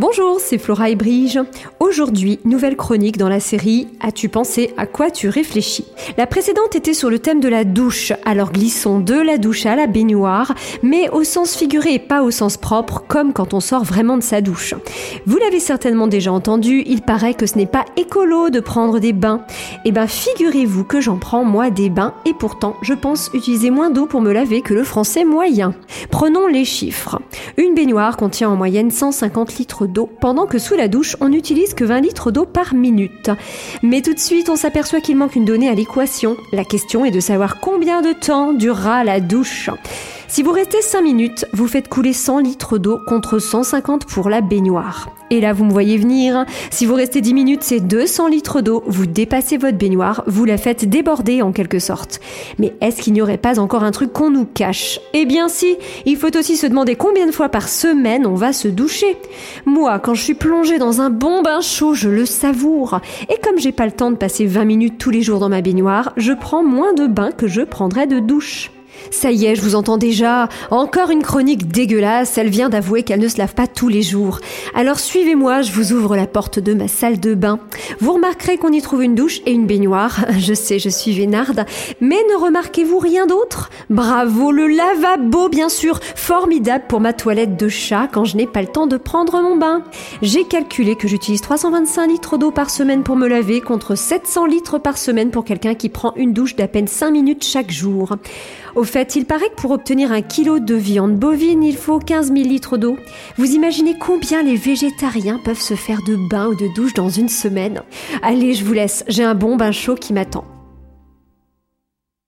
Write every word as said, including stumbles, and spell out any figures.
Bonjour, c'est Flora et Brige. Aujourd'hui, nouvelle chronique dans la série « As-tu pensé à quoi tu réfléchis ?». La précédente était sur le thème de la douche, alors glissons de la douche à la baignoire, mais au sens figuré et pas au sens propre, comme quand on sort vraiment de sa douche. Vous l'avez certainement déjà entendu, il paraît que ce n'est pas écolo de prendre des bains. Eh ben, figurez-vous que j'en prends moi des bains et pourtant, je pense utiliser moins d'eau pour me laver que le français moyen. Prenons les chiffres. Une baignoire contient en moyenne cent cinquante litres d'eau, pendant que sous la douche, on n'utilise que vingt litres d'eau par minute. Mais tout de suite, on s'aperçoit qu'il manque une donnée à l'équation. La question est de savoir combien de temps durera la douche. Si vous restez cinq minutes, vous faites couler cent litres d'eau contre cent cinquante pour la baignoire. Et là, vous me voyez venir. Si vous restez dix minutes, c'est deux cents litres d'eau. Vous dépassez votre baignoire, vous la faites déborder en quelque sorte. Mais est-ce qu'il n'y aurait pas encore un truc qu'on nous cache ? Eh bien si, il faut aussi se demander combien de fois par semaine on va se doucher. Moi, quand je suis plongée dans un bon bain chaud, je le savoure. Et comme j'ai pas le temps de passer vingt minutes tous les jours dans ma baignoire, je prends moins de bains que je prendrais de douche. Ça y est, je vous entends déjà. Encore une chronique dégueulasse, elle vient d'avouer qu'elle ne se lave pas tous les jours. Alors suivez-moi, je vous ouvre la porte de ma salle de bain. Vous remarquerez qu'on y trouve une douche et une baignoire. Je sais, je suis vénarde. Mais ne remarquez-vous rien d'autre ? Bravo, le lavabo bien sûr. Formidable pour ma toilette de chat quand je n'ai pas le temps de prendre mon bain. J'ai calculé que j'utilise trois cent vingt-cinq litres d'eau par semaine pour me laver contre sept cents litres par semaine pour quelqu'un qui prend une douche d'à peine cinq minutes chaque jour. Au fait, il paraît que pour obtenir un kilo de viande bovine, il faut quinze mille litres d'eau. Vous imaginez combien les végétariens peuvent se faire de bain ou de douche dans une semaine ? Allez, je vous laisse, j'ai un bon bain chaud qui m'attend.